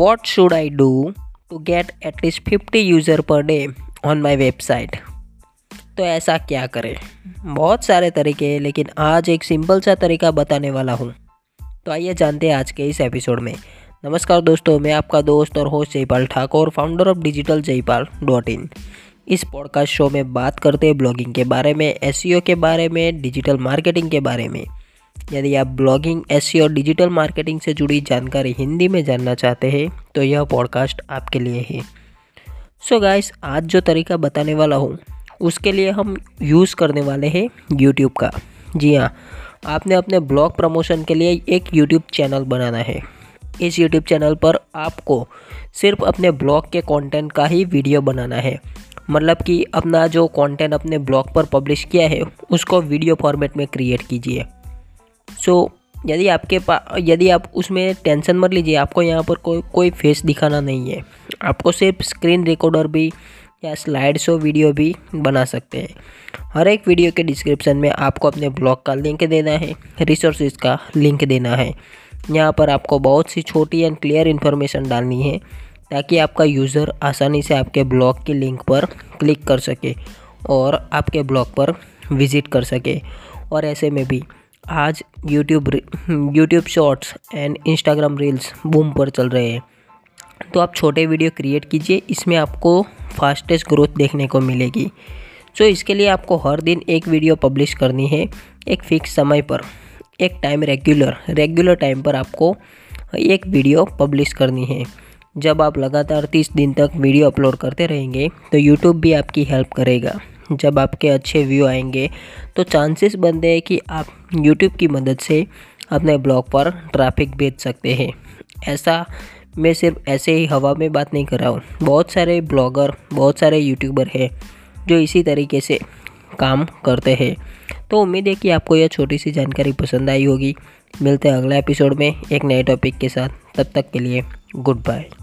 What should I do to get at least 50 user per day on my website? तो ऐसा क्या करें? बहुत सारे तरीके हैं, लेकिन आज एक सिंपल सा तरीका बताने वाला हूँ। तो आइए जानते हैं आज के इस एपिसोड में। नमस्कार दोस्तों, मैं आपका दोस्त और host Jaipal Thakur, founder of DigitalJaypal.in। इस पॉडकास्ट शो में बात करते हैं ब्लॉगिंग के बारे में, एसईओ के बारे में, डिजिटल मार्केटिंग के बारे में। यदि आप ब्लॉगिंग, एसईओ, डिजिटल मार्केटिंग से जुड़ी जानकारी हिंदी में जानना चाहते हैं तो यह पॉडकास्ट आपके लिए है। सो गाइस, आज जो तरीका बताने वाला हूँ उसके लिए हम यूज़ करने वाले हैं YouTube का। जी हाँ, आपने अपने ब्लॉग प्रमोशन के लिए एक YouTube चैनल बनाना है। इस YouTube चैनल पर आपको सिर्फ अपने ब्लॉग के कंटेंट का ही वीडियो बनाना है, मतलब कि अपना जो कंटेंट अपने ब्लॉग पर पब्लिश किया है उसको वीडियो फॉर्मेट में क्रिएट कीजिए। सो यदि आपके पास, यदि आप उसमें टेंशन मत लीजिए, आपको यहाँ पर कोई फेस दिखाना नहीं है। आपको सिर्फ स्क्रीन रिकॉर्डर भी या स्लाइड शो वीडियो भी बना सकते हैं। हर एक वीडियो के डिस्क्रिप्शन में आपको अपने ब्लॉग का लिंक देना है, रिसोर्सेज का लिंक देना है। यहाँ पर आपको बहुत सी छोटी एंड क्लियर इन्फॉर्मेशन डालनी है ताकि आपका यूज़र आसानी से आपके ब्लॉग की लिंक पर क्लिक कर सके और आपके ब्लॉग पर विज़िट कर सके। और ऐसे में भी आज YouTube shorts and Instagram reels boom पर चल रहे हैं, तो आप छोटे वीडियो क्रिएट कीजिए, इसमें आपको फास्टेस्ट ग्रोथ देखने को मिलेगी। सो इसके लिए आपको हर दिन एक वीडियो पब्लिश करनी है, एक फिक्स समय पर, एक टाइम, रेगुलर टाइम पर आपको एक वीडियो पब्लिश करनी है। जब आप लगातार 30 दिन तक वीडियो अपलोड करते रहेंगे तो YouTube भी आपकी हेल्प करेगा। जब आपके अच्छे व्यू आएंगे तो चांसेस बनते हैं कि आप YouTube की मदद से अपने ब्लॉग पर ट्रैफिक भेज सकते हैं। ऐसा मैं सिर्फ ऐसे ही हवा में बात नहीं कर रहा हूँ, बहुत सारे ब्लॉगर, बहुत सारे यूट्यूबर हैं जो इसी तरीके से काम करते हैं। तो उम्मीद है कि आपको यह छोटी सी जानकारी पसंद आई होगी। मिलते हैं अगले एपिसोड में एक नए टॉपिक के साथ। तब तक के लिए गुड बाय।